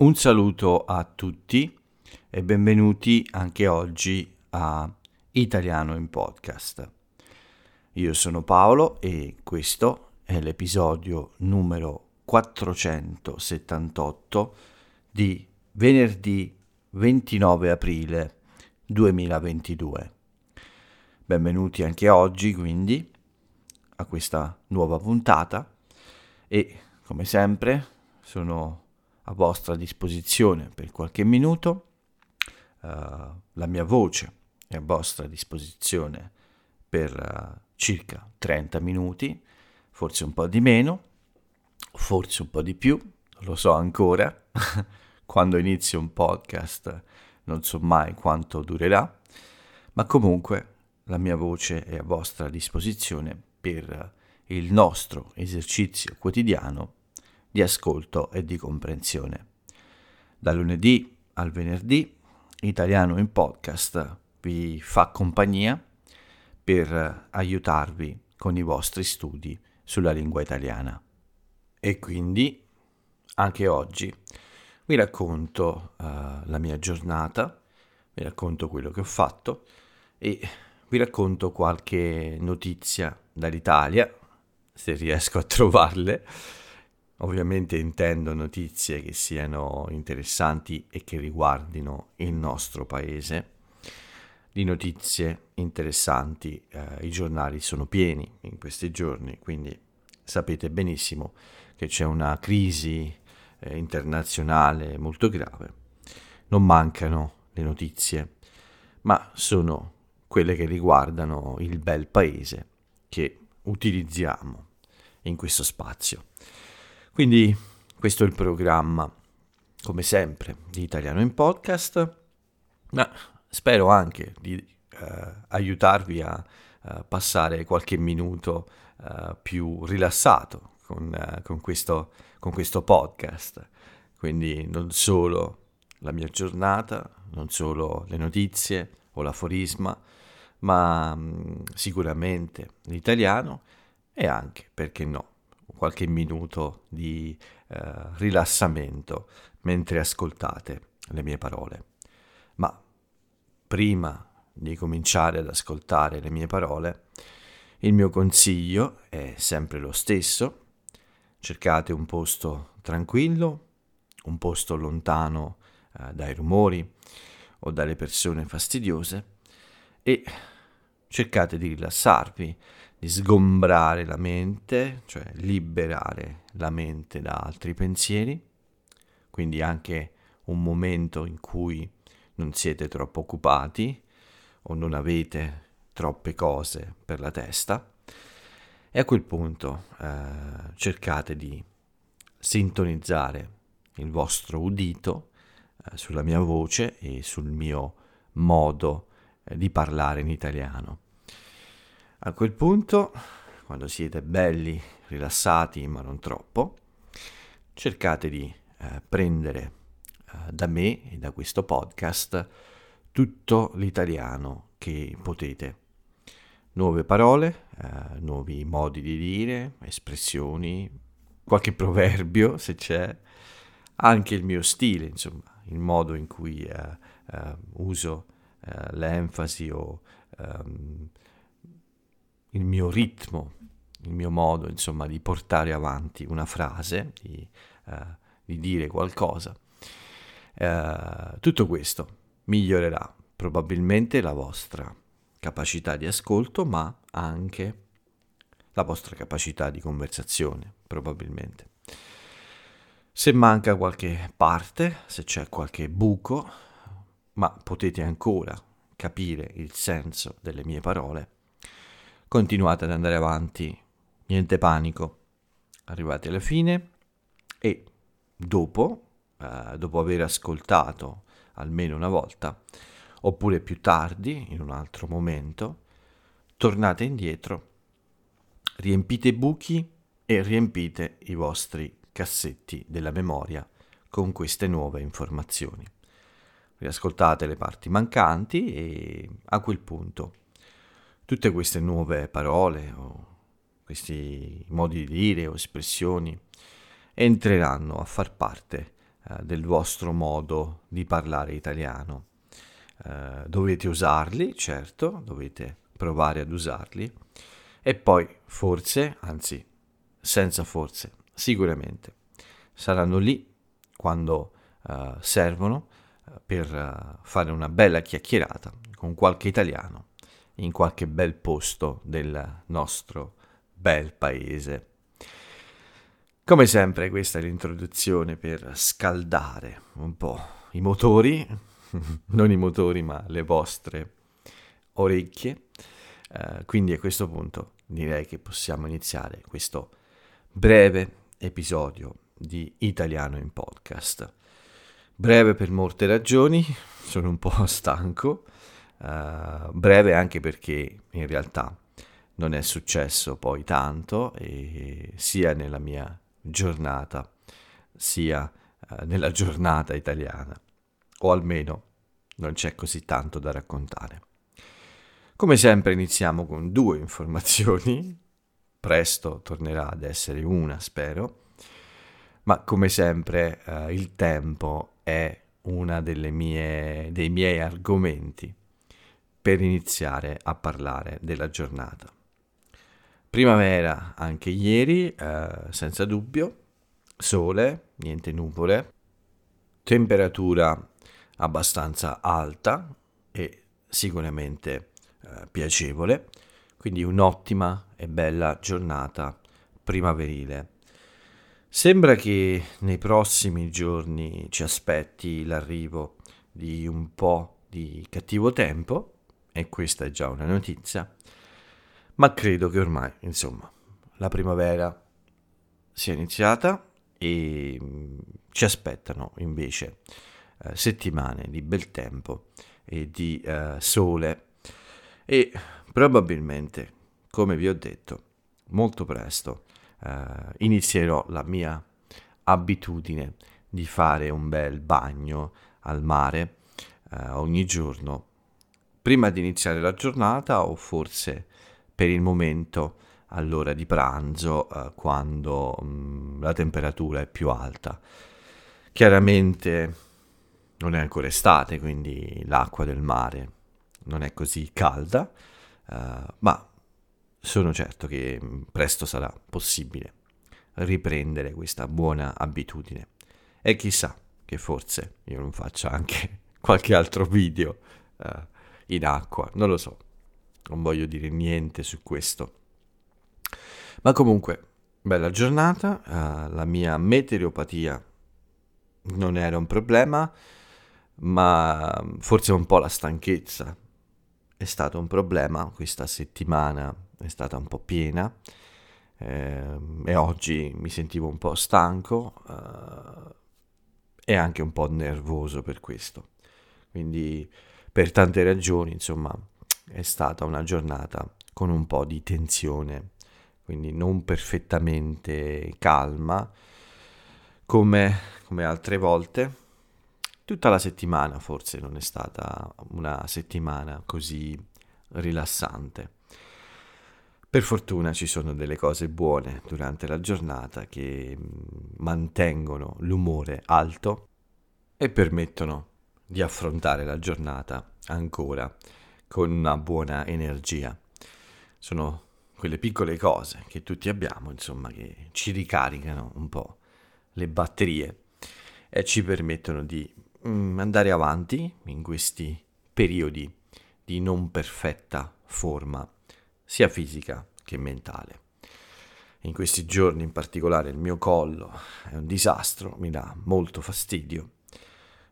Un saluto a tutti e benvenuti anche oggi a Italiano in Podcast. Io sono Paolo e questo è l'episodio numero 478 di venerdì 29 aprile 2022. Benvenuti anche oggi quindi a questa nuova puntata e come sempre sono a vostra disposizione per qualche minuto, la mia voce è a vostra disposizione per circa 30 minuti, forse un po' di meno, forse un po' di più, non lo so ancora. Quando inizio un podcast non so mai quanto durerà, ma comunque la mia voce è a vostra disposizione per il nostro esercizio quotidiano di ascolto e di comprensione. Da lunedì al venerdì Italiano in Podcast vi fa compagnia per aiutarvi con i vostri studi sulla lingua italiana. E quindi anche oggi vi racconto la mia giornata, vi racconto quello che ho fatto e vi racconto qualche notizia dall'Italia, se riesco a trovarle. Ovviamente intendo notizie che siano interessanti e che riguardino il nostro paese. Di notizie interessanti, i giornali sono pieni in questi giorni, quindi sapete benissimo che c'è una crisi internazionale molto grave. Non mancano le notizie, ma sono quelle che riguardano il bel paese che utilizziamo in questo spazio. Quindi questo è il programma, come sempre, di Italiano in Podcast, ma spero anche di aiutarvi a passare qualche minuto più rilassato con questo podcast. Quindi non solo la mia giornata, non solo le notizie o l'aforisma, ma sicuramente l'italiano e anche, perché no, qualche minuto di rilassamento mentre ascoltate le mie parole. Ma prima di cominciare ad ascoltare le mie parole, il mio consiglio è sempre lo stesso: cercate un posto tranquillo, un posto lontano dai rumori o dalle persone fastidiose e cercate di rilassarvi, di sgombrare la mente, cioè liberare la mente da altri pensieri, quindi anche un momento in cui non siete troppo occupati o non avete troppe cose per la testa, e a quel punto cercate di sintonizzare il vostro udito sulla mia voce e sul mio modo di parlare in italiano. A quel punto, quando siete belli, rilassati, ma non troppo, cercate di prendere da me e da questo podcast tutto l'italiano che potete. Nuove parole, nuovi modi di dire, espressioni, qualche proverbio se c'è, anche il mio stile, insomma, il modo in cui uso l'enfasi o il mio ritmo, il mio modo, insomma, di portare avanti una frase, di dire qualcosa. Tutto questo migliorerà probabilmente la vostra capacità di ascolto, ma anche la vostra capacità di conversazione, probabilmente. Se manca qualche parte, se c'è qualche buco, ma potete ancora capire il senso delle mie parole, continuate ad andare avanti, niente panico, arrivate alla fine e dopo aver ascoltato almeno una volta, oppure più tardi, in un altro momento, tornate indietro, riempite i buchi e riempite i vostri cassetti della memoria con queste nuove informazioni. Riascoltate le parti mancanti e a quel punto tutte queste nuove parole o questi modi di dire o espressioni entreranno a far parte del vostro modo di parlare italiano. Dovete usarli, certo, dovete provare ad usarli, e poi forse, anzi senza forse, sicuramente saranno lì quando servono per fare una bella chiacchierata con qualche italiano in qualche bel posto del nostro bel paese. Come sempre, questa è l'introduzione per scaldare un po' i motori, non i motori ma le vostre orecchie, quindi a questo punto direi che possiamo iniziare questo breve episodio di Italiano in Podcast. Breve per molte ragioni, sono un po' stanco, breve anche perché in realtà non è successo poi tanto, e sia nella mia giornata sia nella giornata italiana, o almeno non c'è così tanto da raccontare. Come sempre iniziamo con due informazioni, presto tornerà ad essere una, spero, ma come sempre il tempo è una delle dei miei argomenti per iniziare a parlare della giornata. Primavera anche ieri, senza dubbio, sole, niente nuvole, temperatura abbastanza alta e sicuramente piacevole, quindi un'ottima e bella giornata primaverile. Sembra che nei prossimi giorni ci aspetti l'arrivo di un po' di cattivo tempo, e questa è già una notizia, ma credo che ormai, insomma, la primavera sia iniziata e ci aspettano invece settimane di bel tempo e di sole, e probabilmente, come vi ho detto, molto presto inizierò la mia abitudine di fare un bel bagno al mare ogni giorno prima di iniziare la giornata, o forse per il momento all'ora di pranzo quando la temperatura è più alta. Chiaramente non è ancora estate, quindi l'acqua del mare non è così calda, ma sono certo che presto sarà possibile riprendere questa buona abitudine, e chissà che forse io non faccia anche qualche altro video in acqua, non lo so, non voglio dire niente su questo, ma comunque bella giornata. La mia meteoropatia non era un problema, ma forse un po' la stanchezza è stato un problema. Questa settimana è stata un po' piena e oggi mi sentivo un po' stanco e anche un po' nervoso per questo. Quindi per tante ragioni, insomma, è stata una giornata con un po' di tensione, quindi non perfettamente calma come altre volte. Tutta la settimana forse non è stata una settimana così rilassante. Per fortuna ci sono delle cose buone durante la giornata che mantengono l'umore alto e permettono di affrontare la giornata ancora con una buona energia. Sono quelle piccole cose che tutti abbiamo, insomma, che ci ricaricano un po' le batterie e ci permettono di andare avanti in questi periodi di non perfetta forma, sia fisica che mentale. In questi giorni in particolare il mio collo è un disastro, mi dà molto fastidio.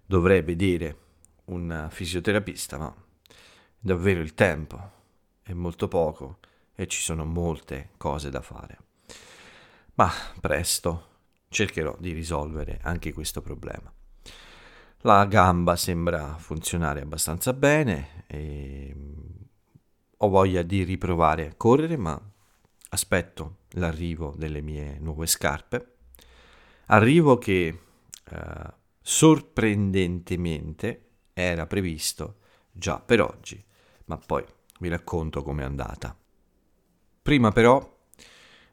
Dovrei vedere un fisioterapista, ma davvero il tempo è molto poco e ci sono molte cose da fare. Ma presto cercherò di risolvere anche questo problema. La gamba sembra funzionare abbastanza bene e ho voglia di riprovare a correre, ma aspetto l'arrivo delle mie nuove scarpe. Arrivo che sorprendentemente era previsto già per oggi, ma poi vi racconto com'è andata. Prima però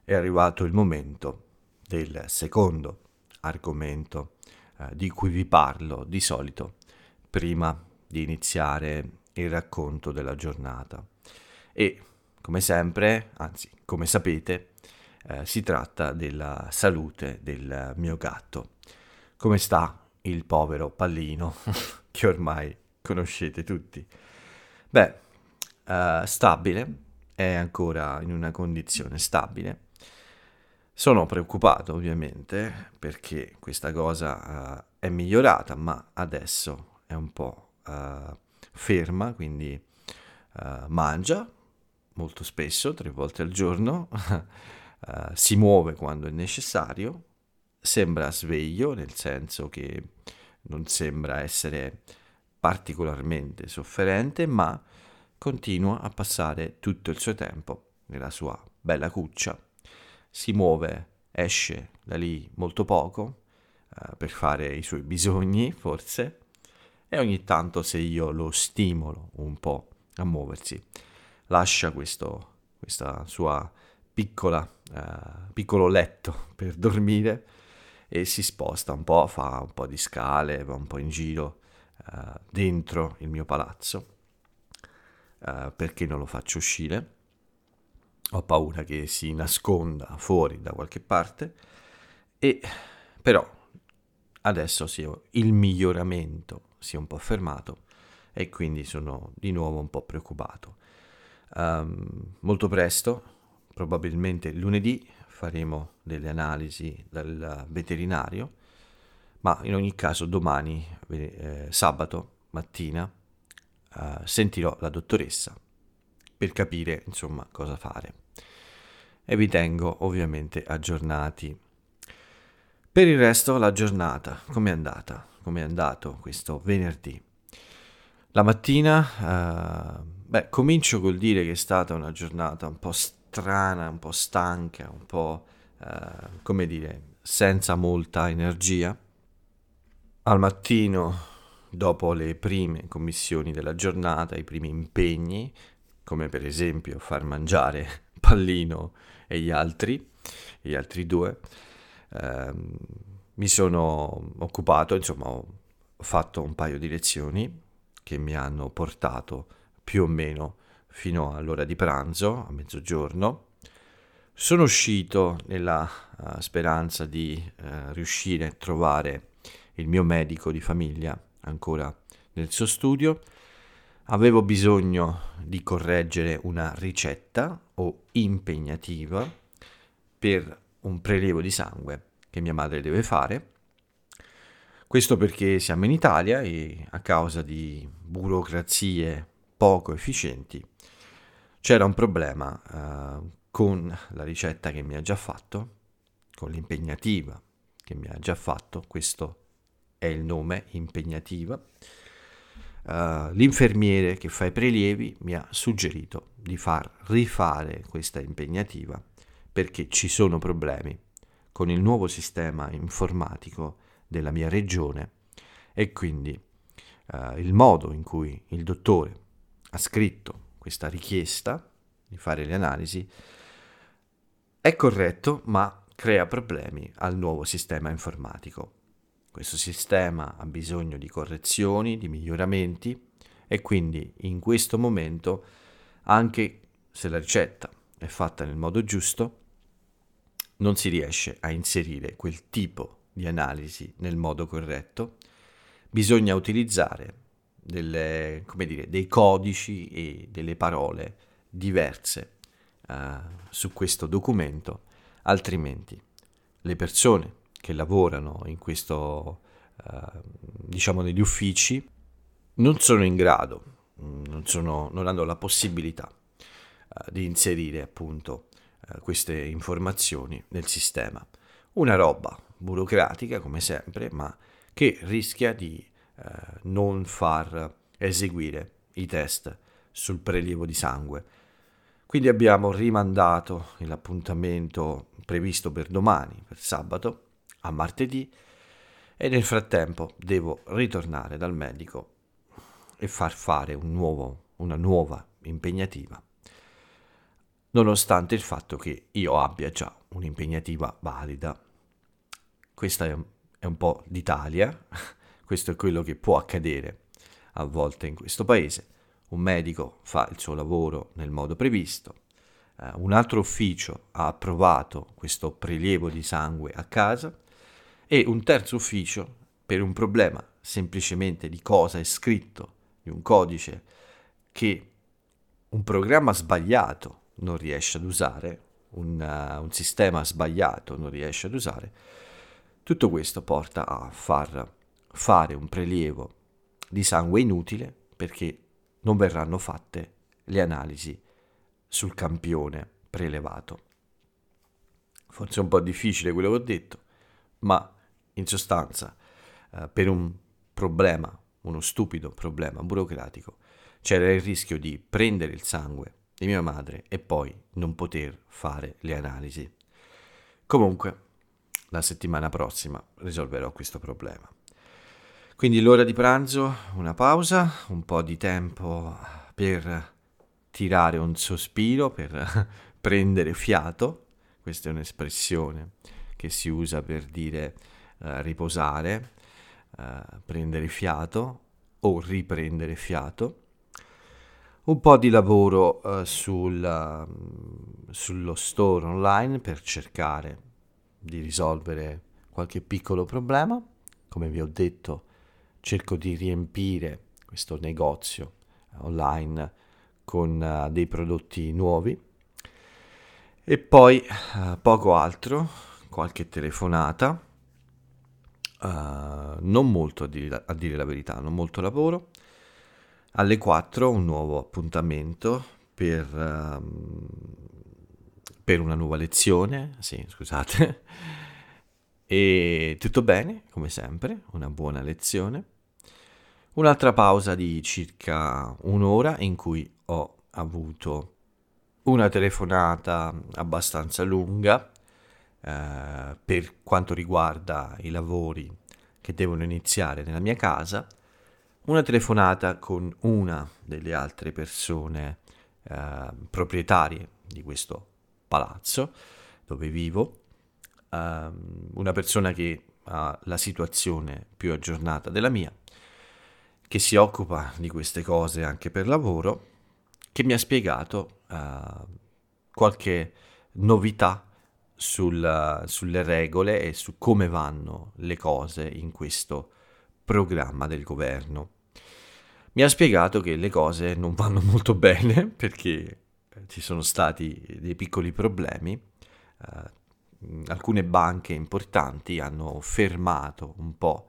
è arrivato il momento del secondo argomento di cui vi parlo di solito prima di iniziare il racconto della giornata. E come sempre, anzi come sapete, si tratta della salute del mio gatto. Come sta il povero Pallino, che ormai conoscete tutti? Beh, stabile, è ancora in una condizione stabile. Sono preoccupato ovviamente perché questa cosa è migliorata, ma adesso è un po' ferma, quindi mangia molto spesso, 3 volte al giorno, si muove quando è necessario, sembra sveglio, nel senso che non sembra essere particolarmente sofferente, ma continua a passare tutto il suo tempo nella sua bella cuccia. Si muove, esce da lì molto poco per fare i suoi bisogni forse, e ogni tanto, se io lo stimolo un po' a muoversi, lascia questa sua piccolo letto per dormire e si sposta un po', fa un po' di scale, va un po' in giro dentro il mio palazzo, perché non lo faccio uscire, ho paura che si nasconda fuori da qualche parte. E però adesso il miglioramento si è un po' fermato e quindi sono di nuovo un po' preoccupato. Molto presto, probabilmente lunedì, faremo delle analisi dal veterinario, ma in ogni caso domani, sabato mattina, sentirò la dottoressa per capire insomma cosa fare, e vi tengo ovviamente aggiornati. Per il resto la giornata com'è andata? Com'è andato questo venerdì? La mattina, comincio col dire che è stata una giornata un po' strana, un po' stanca, un po' senza molta energia. Al mattino, dopo le prime commissioni della giornata, i primi impegni, come per esempio far mangiare Pallino e gli altri 2, mi sono occupato, insomma ho fatto un paio di lezioni che mi hanno portato più o meno fino all'ora di pranzo, a mezzogiorno. Sono uscito nella speranza di riuscire a trovare il mio medico di famiglia ancora nel suo studio. Avevo bisogno di correggere una ricetta o impegnativa per un prelievo di sangue che mia madre deve fare. Questo perché siamo in Italia e a causa di burocrazie poco efficienti c'era un problema con la ricetta che mi ha già fatto, con l'impegnativa che mi ha già fatto, questo è il nome, impegnativa. L'infermiere che fa i prelievi mi ha suggerito di far rifare questa impegnativa perché ci sono problemi con il nuovo sistema informatico della mia regione, e quindi il modo in cui il dottore ha scritto questa richiesta di fare le analisi è corretto, ma crea problemi al nuovo sistema informatico. Questo sistema ha bisogno di correzioni, di miglioramenti, e quindi in questo momento, anche se la ricetta è fatta nel modo giusto, non si riesce a inserire quel tipo di analisi nel modo corretto. Bisogna utilizzare dei codici e delle parole diverse su questo documento, altrimenti le persone che lavorano in questo, negli uffici, non sono in grado, non hanno la possibilità di inserire appunto queste informazioni nel sistema. Una roba burocratica come sempre, ma che rischia di non far eseguire i test sul prelievo di sangue. Quindi abbiamo rimandato l'appuntamento previsto per domani, per sabato, a martedì, e nel frattempo devo ritornare dal medico e far fare una nuova impegnativa, nonostante il fatto che io abbia già un'impegnativa valida. Questa è è un po' l'Italia, questo è quello che può accadere a volte in questo paese. Un medico fa il suo lavoro nel modo previsto, un altro ufficio ha approvato questo prelievo di sangue a casa e un terzo ufficio, per un problema semplicemente di cosa è scritto, di un codice che un programma sbagliato non riesce ad usare, un sistema sbagliato non riesce ad usare, tutto questo porta a far fare un prelievo di sangue inutile perché non verranno fatte le analisi sul campione prelevato. Forse un po' difficile quello che ho detto, ma in sostanza per un problema, uno stupido problema burocratico, c'era il rischio di prendere il sangue di mia madre e poi non poter fare le analisi. Comunque, la settimana prossima risolverò questo problema. Quindi l'ora di pranzo, una pausa, un po' di tempo per tirare un sospiro, per prendere fiato. Questa è un'espressione che si usa per dire riposare, prendere fiato o riprendere fiato. Un po' di lavoro sullo store online per cercare di risolvere qualche piccolo problema. Come vi ho detto, cerco di riempire questo negozio online con dei prodotti nuovi e poi poco altro, qualche telefonata, non molto a dire la verità, non molto lavoro. Alle 4 un nuovo appuntamento per una nuova lezione, sì, scusate, e tutto bene, come sempre, una buona lezione. Un'altra pausa di circa un'ora in cui ho avuto una telefonata abbastanza lunga per quanto riguarda i lavori che devono iniziare nella mia casa, una telefonata con una delle altre persone proprietarie di questo palazzo dove vivo, una persona che ha la situazione più aggiornata della mia, che si occupa di queste cose anche per lavoro, che mi ha spiegato qualche novità sulle regole e su come vanno le cose in questo programma del governo. Mi ha spiegato che le cose non vanno molto bene perché ci sono stati dei piccoli problemi, alcune banche importanti hanno fermato un po'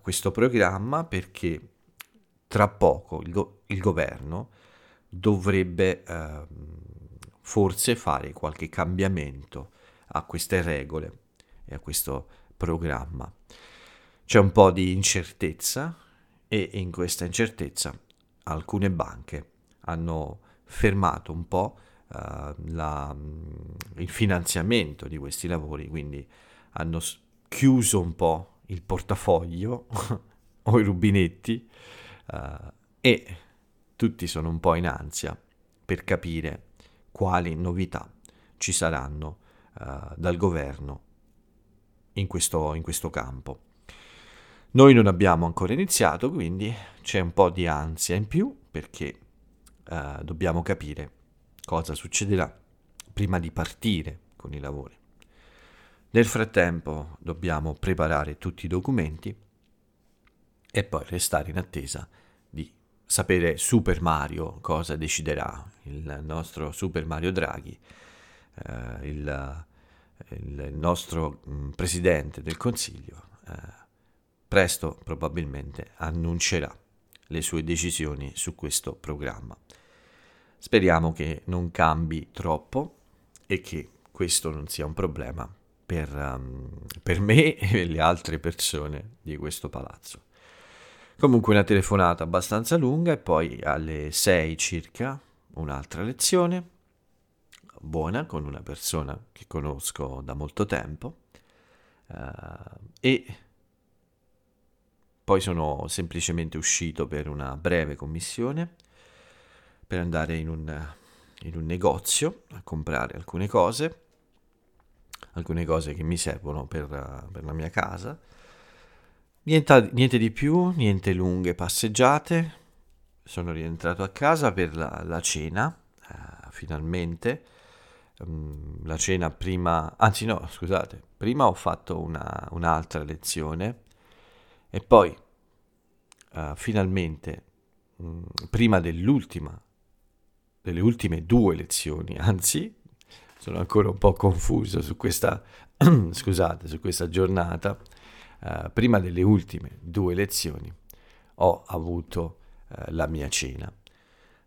questo programma perché tra poco il governo dovrebbe forse fare qualche cambiamento a queste regole e a questo programma. C'è un po' di incertezza e in questa incertezza alcune banche hanno fermato un po' il finanziamento di questi lavori, quindi hanno chiuso un po' il portafoglio o i rubinetti e tutti sono un po' in ansia per capire quali novità ci saranno dal governo in questo campo. Noi non abbiamo ancora iniziato, quindi c'è un po' di ansia in più perché dobbiamo capire cosa succederà prima di partire con i lavori. Nel frattempo dobbiamo preparare tutti i documenti e poi restare in attesa di sapere Super Mario cosa deciderà, il nostro Super Mario Draghi, il nostro presidente del Consiglio, presto probabilmente annuncerà le sue decisioni su questo programma. Speriamo che non cambi troppo e che questo non sia un problema per me e le altre persone di questo palazzo. Comunque una telefonata abbastanza lunga e poi alle 6 circa un'altra lezione buona con una persona che conosco da molto tempo e poi sono semplicemente uscito per una breve commissione per andare in un negozio a comprare alcune cose. alcune cose che mi servono per la mia casa. Niente di più, niente lunghe passeggiate. Sono rientrato a casa per la cena, finalmente. La cena prima ho fatto un'altra lezione e poi finalmente prima delle ultime due lezioni, anzi sono ancora un po' confuso su questa su questa giornata, prima delle ultime due lezioni ho avuto la mia cena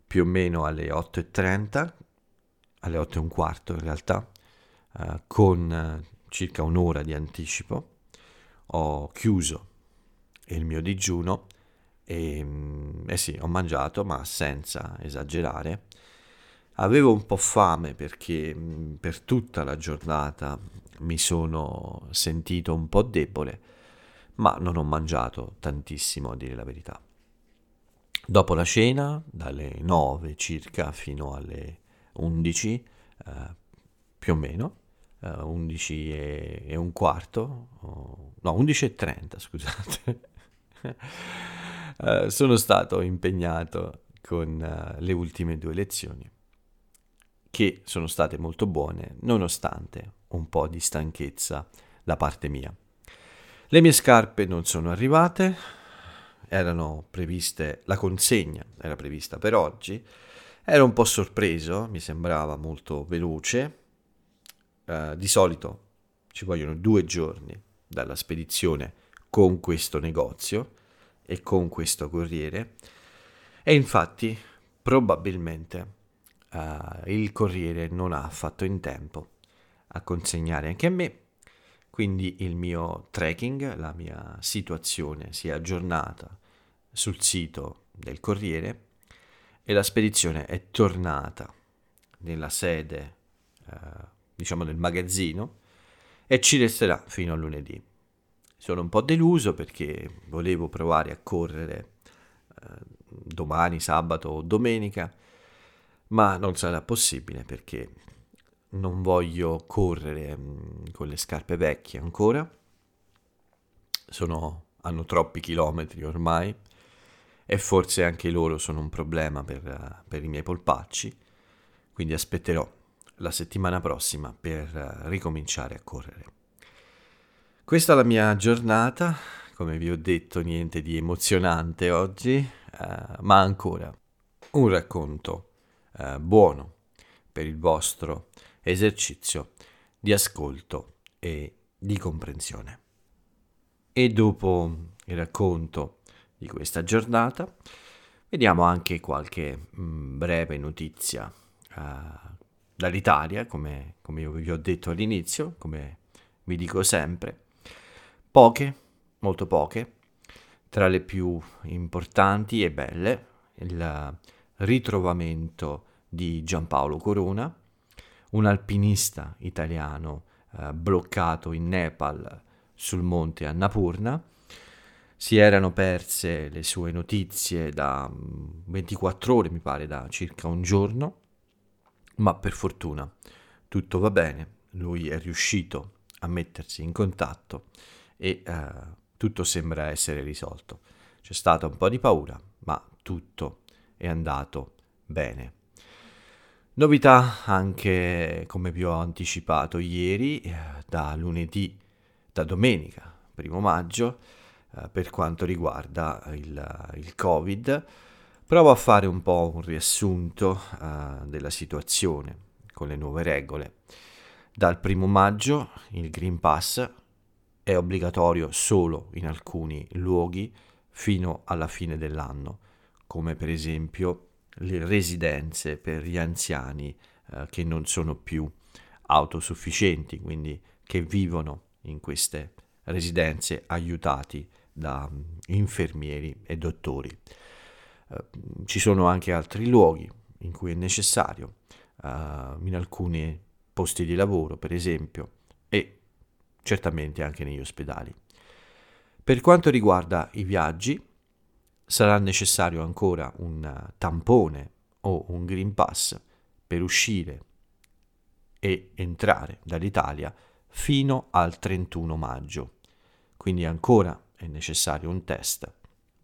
più o meno alle 8:30, alle 8:15 in realtà, con circa un'ora di anticipo ho chiuso il mio digiuno e sì, ho mangiato, ma senza esagerare. Avevo un po' fame perché per tutta la giornata mi sono sentito un po' debole, ma non ho mangiato tantissimo a dire la verità. Dopo la cena, dalle 9 circa fino alle 11, più o meno, 11:15, no, 11:30, scusate, sono stato impegnato con le ultime due lezioni, che sono state molto buone, nonostante un po' di stanchezza da parte mia. Le mie scarpe non sono arrivate, la consegna era prevista per oggi. Ero un po' sorpreso, mi sembrava molto veloce. Di solito ci vogliono 2 giorni dalla spedizione con questo negozio e con questo corriere, e infatti probabilmente il corriere non ha fatto in tempo a consegnare anche a me, quindi il mio tracking, la mia situazione si è aggiornata sul sito del corriere. E la spedizione è tornata nella sede, diciamo del magazzino, e ci resterà fino a lunedì. Sono un po' deluso perché volevo provare a correre domani, sabato o domenica, ma non sarà possibile perché non voglio correre con le scarpe vecchie ancora. Hanno troppi chilometri ormai. E forse anche loro sono un problema per i miei polpacci, quindi aspetterò la settimana prossima per ricominciare a correre. Questa è la mia giornata, come vi ho detto niente di emozionante oggi, ma ancora un racconto buono per il vostro esercizio di ascolto e di comprensione. E dopo il racconto di questa giornata vediamo anche qualche breve notizia dall'Italia, come io vi ho detto all'inizio, come vi dico sempre, poche, molto poche. Tra le più importanti e belle, il ritrovamento di Giampaolo Corona, un alpinista italiano bloccato in Nepal sul monte Annapurna. Si erano perse le sue notizie da 24 ore, mi pare, da circa un giorno, ma per fortuna tutto va bene, lui è riuscito a mettersi in contatto e tutto sembra essere risolto. C'è stata un po' di paura, ma tutto è andato bene. Novità anche, come vi ho anticipato ieri, da domenica, 1 maggio, per quanto riguarda il Covid. Provo a fare un po' un riassunto della situazione con le nuove regole. Dal 1 maggio il Green Pass è obbligatorio solo in alcuni luoghi fino alla fine dell'anno, come per esempio le residenze per gli anziani che non sono più autosufficienti, quindi che vivono in queste residenze aiutati da infermieri e dottori. Ci sono anche altri luoghi in cui è necessario, in alcuni posti di lavoro per esempio, e certamente anche negli ospedali. Per quanto riguarda i viaggi, sarà necessario ancora un tampone o un Green Pass per uscire e entrare dall'Italia fino al 31 maggio. Quindi ancora è necessario un test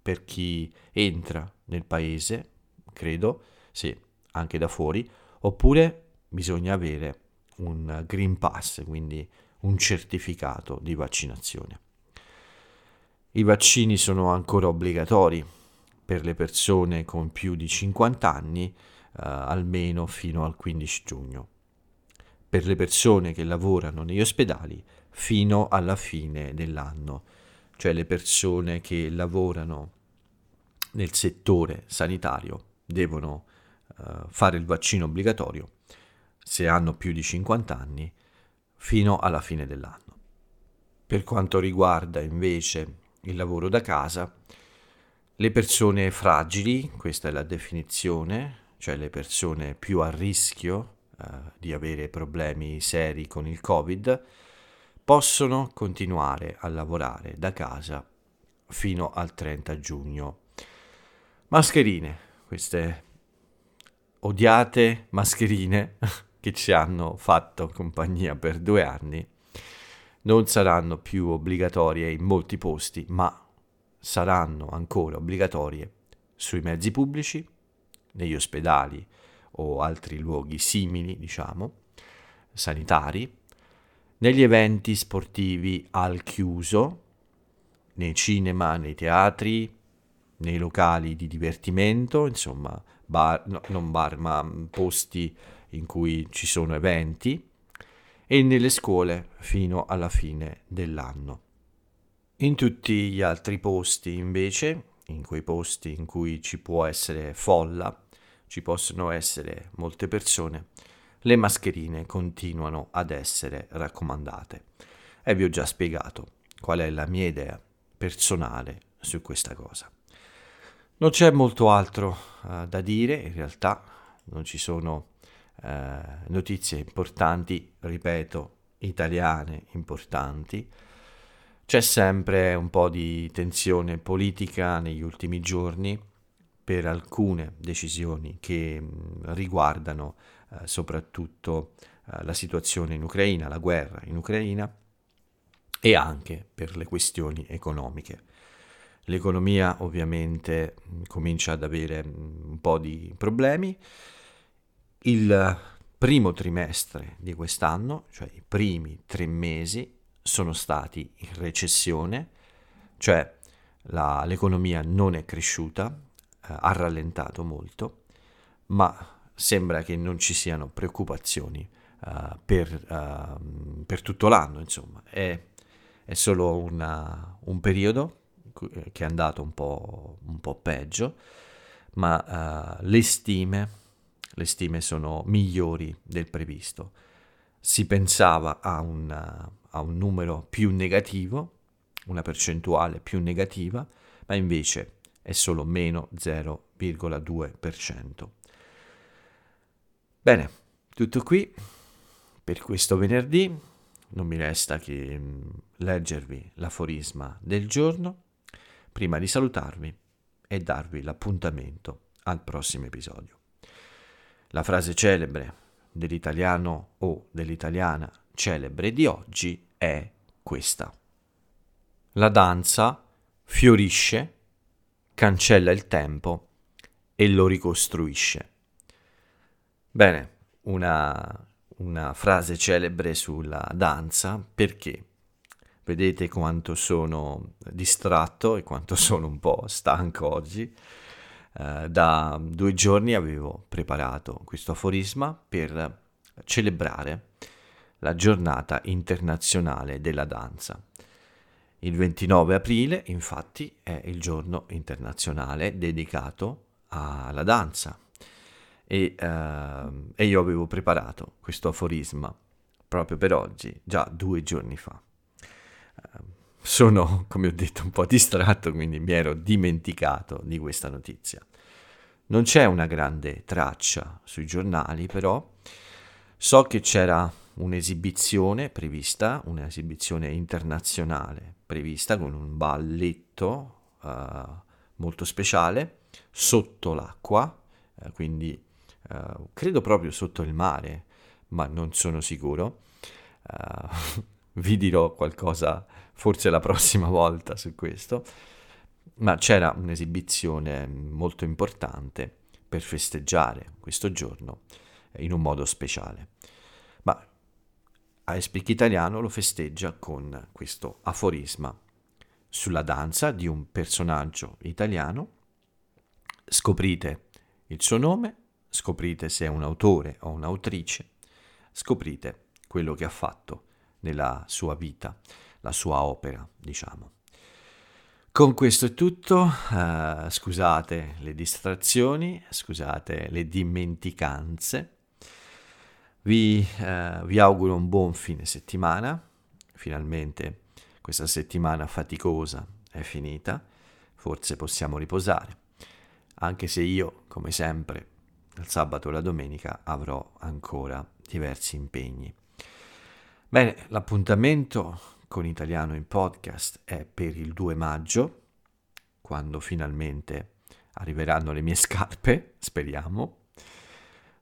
per chi entra nel paese, credo, sì, anche da fuori, oppure bisogna avere un Green Pass, quindi un certificato di vaccinazione. I vaccini sono ancora obbligatori per le persone con più di 50 anni, almeno fino al 15 giugno. Per le persone che lavorano negli ospedali fino alla fine dell'anno, cioè le persone che lavorano nel settore sanitario devono fare il vaccino obbligatorio se hanno più di 50 anni fino alla fine dell'anno. Per quanto riguarda invece il lavoro da casa, le persone fragili, questa è la definizione, cioè le persone più a rischio di avere problemi seri con il Covid, possono continuare a lavorare da casa fino al 30 giugno. Mascherine, queste odiate mascherine che ci hanno fatto compagnia per 2 anni, non saranno più obbligatorie in molti posti, ma saranno ancora obbligatorie sui mezzi pubblici, negli ospedali o altri luoghi simili, diciamo, sanitari, negli eventi sportivi al chiuso, nei cinema, nei teatri, nei locali di divertimento, insomma, non bar, ma posti in cui ci sono eventi, e nelle scuole fino alla fine dell'anno. In tutti gli altri posti, invece, in quei posti in cui ci può essere folla, ci possono essere molte persone, le mascherine continuano ad essere raccomandate. E vi ho già spiegato qual è la mia idea personale su questa cosa. Non c'è molto altro da dire, in realtà non ci sono notizie importanti, ripeto, italiane importanti. C'è sempre un po' di tensione politica negli ultimi giorni per alcune decisioni che riguardano soprattutto la situazione in Ucraina, la guerra in Ucraina, e anche per le questioni economiche. L'economia ovviamente comincia ad avere un po' di problemi. Il primo trimestre di quest'anno, cioè i primi 3 mesi, sono stati in recessione, cioè l'economia non è cresciuta, ha rallentato molto, ma sembra che non ci siano preoccupazioni per tutto l'anno, insomma. È solo un periodo che è andato un po' peggio, ma le stime sono migliori del previsto. Si pensava a un numero più negativo, una percentuale più negativa, ma invece è solo meno 0,2%. Bene, tutto qui per questo venerdì. Non mi resta che leggervi l'aforisma del giorno prima di salutarvi e darvi l'appuntamento al prossimo episodio. La frase celebre dell'italiano o dell'italiana celebre di oggi è questa: la danza fiorisce, cancella il tempo e lo ricostruisce. Bene, una frase celebre sulla danza, perché vedete quanto sono distratto e quanto sono un po' stanco oggi. Da 2 giorni avevo preparato questo aforisma per celebrare la giornata internazionale della danza. Il 29 aprile, infatti, è il giorno internazionale dedicato alla danza e io avevo preparato questo aforisma proprio per oggi, già 2 giorni fa. Sono, come ho detto, un po' distratto, quindi mi ero dimenticato di questa notizia. Non c'è una grande traccia sui giornali, però so che c'era un'esibizione prevista, un'esibizione internazionale prevista con un balletto molto speciale sotto l'acqua, quindi credo proprio sotto il mare, ma non sono sicuro. vi dirò qualcosa forse la prossima volta su questo, ma c'era un'esibizione molto importante per festeggiare questo giorno in un modo speciale. Ma iSpeak Italiano lo festeggia con questo aforisma sulla danza di un personaggio italiano. Scoprite il suo nome, scoprite se è un autore o un'autrice, scoprite quello che ha fatto nella sua vita, la sua opera, diciamo. Con questo è tutto, scusate le distrazioni, scusate le dimenticanze, vi auguro un buon fine settimana. Finalmente questa settimana faticosa è finita, forse possiamo riposare, anche se io, come sempre, il sabato e la domenica avrò ancora diversi impegni. Bene, l'appuntamento con Italiano in Podcast è per il 2 maggio, quando finalmente arriveranno le mie scarpe, speriamo,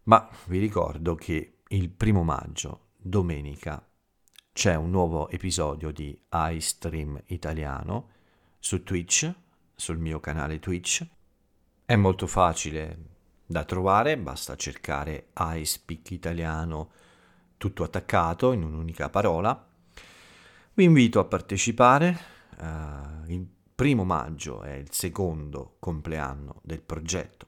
ma vi ricordo che il 1° maggio, domenica, c'è un nuovo episodio di iStream Italiano su Twitch, sul mio canale Twitch. È molto facile da trovare, basta cercare iSpeak Italiano tutto attaccato in un'unica parola. Vi invito a partecipare, il 1° maggio è il 2° compleanno del progetto.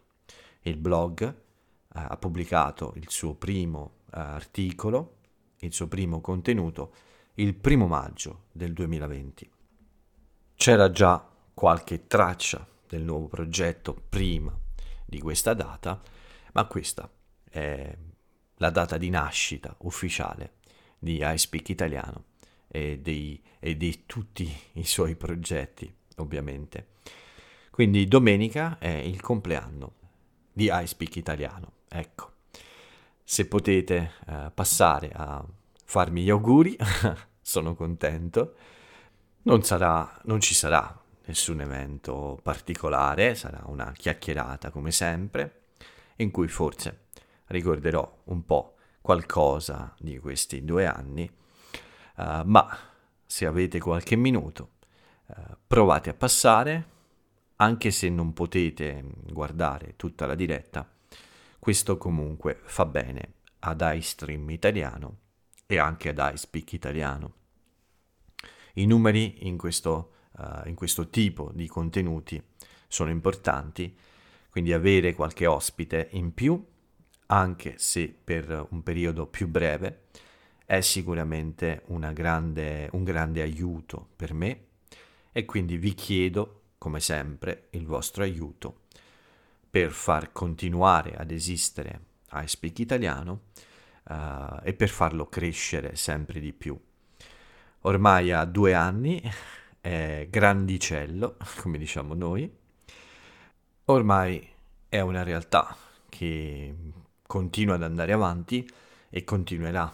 Il blog ha pubblicato il suo primo articolo, il suo primo contenuto, il 1° maggio del 2020. C'era già qualche traccia del nuovo progetto prima di questa data, ma questa è la data di nascita ufficiale di iSpeak Italiano e di tutti i suoi progetti, ovviamente. Quindi domenica è il compleanno di iSpeak Italiano. Ecco, se potete passare a farmi gli auguri, sono contento. Non ci sarà nessun evento particolare, sarà una chiacchierata come sempre, in cui forse ricorderò un po' qualcosa di questi 2 anni, ma se avete qualche minuto provate a passare, anche se non potete guardare tutta la diretta, questo comunque fa bene ad iStream Italiano e anche ad iSpeak Italiano. I numeri in questo tipo di contenuti sono importanti, quindi avere qualche ospite in più, anche se per un periodo più breve, è sicuramente un grande aiuto per me, e quindi vi chiedo, come sempre, il vostro aiuto per far continuare ad esistere iSpeak Italiano e per farlo crescere sempre di più. Ormai ha 2 anni, è grandicello, come diciamo noi, ormai è una realtà che continua ad andare avanti e continuerà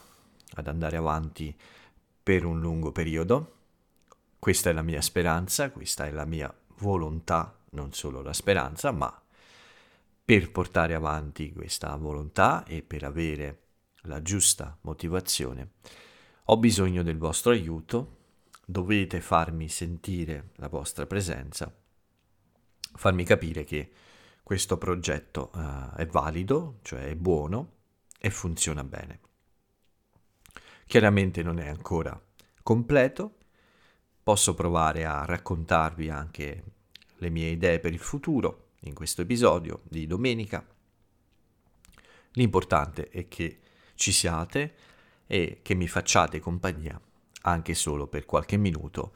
ad andare avanti per un lungo periodo. Questa è la mia speranza, questa è la mia volontà, non solo la speranza, ma per portare avanti questa volontà e per avere la giusta motivazione ho bisogno del vostro aiuto. Dovete farmi sentire la vostra presenza, farmi capire che questo progetto è valido, cioè è buono e funziona bene. Chiaramente non è ancora completo, posso provare a raccontarvi anche le mie idee per il futuro in questo episodio di domenica. L'importante è che ci siate e che mi facciate compagnia, anche solo per qualche minuto,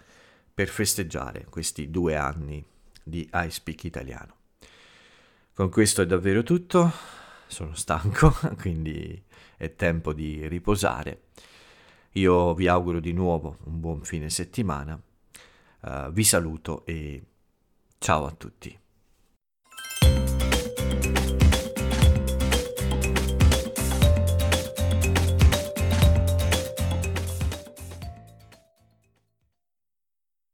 per festeggiare questi 2 anni di iSpeak Italiano. Con questo è davvero tutto, sono stanco, quindi è tempo di riposare. Io vi auguro di nuovo un buon fine settimana, vi saluto e ciao a tutti.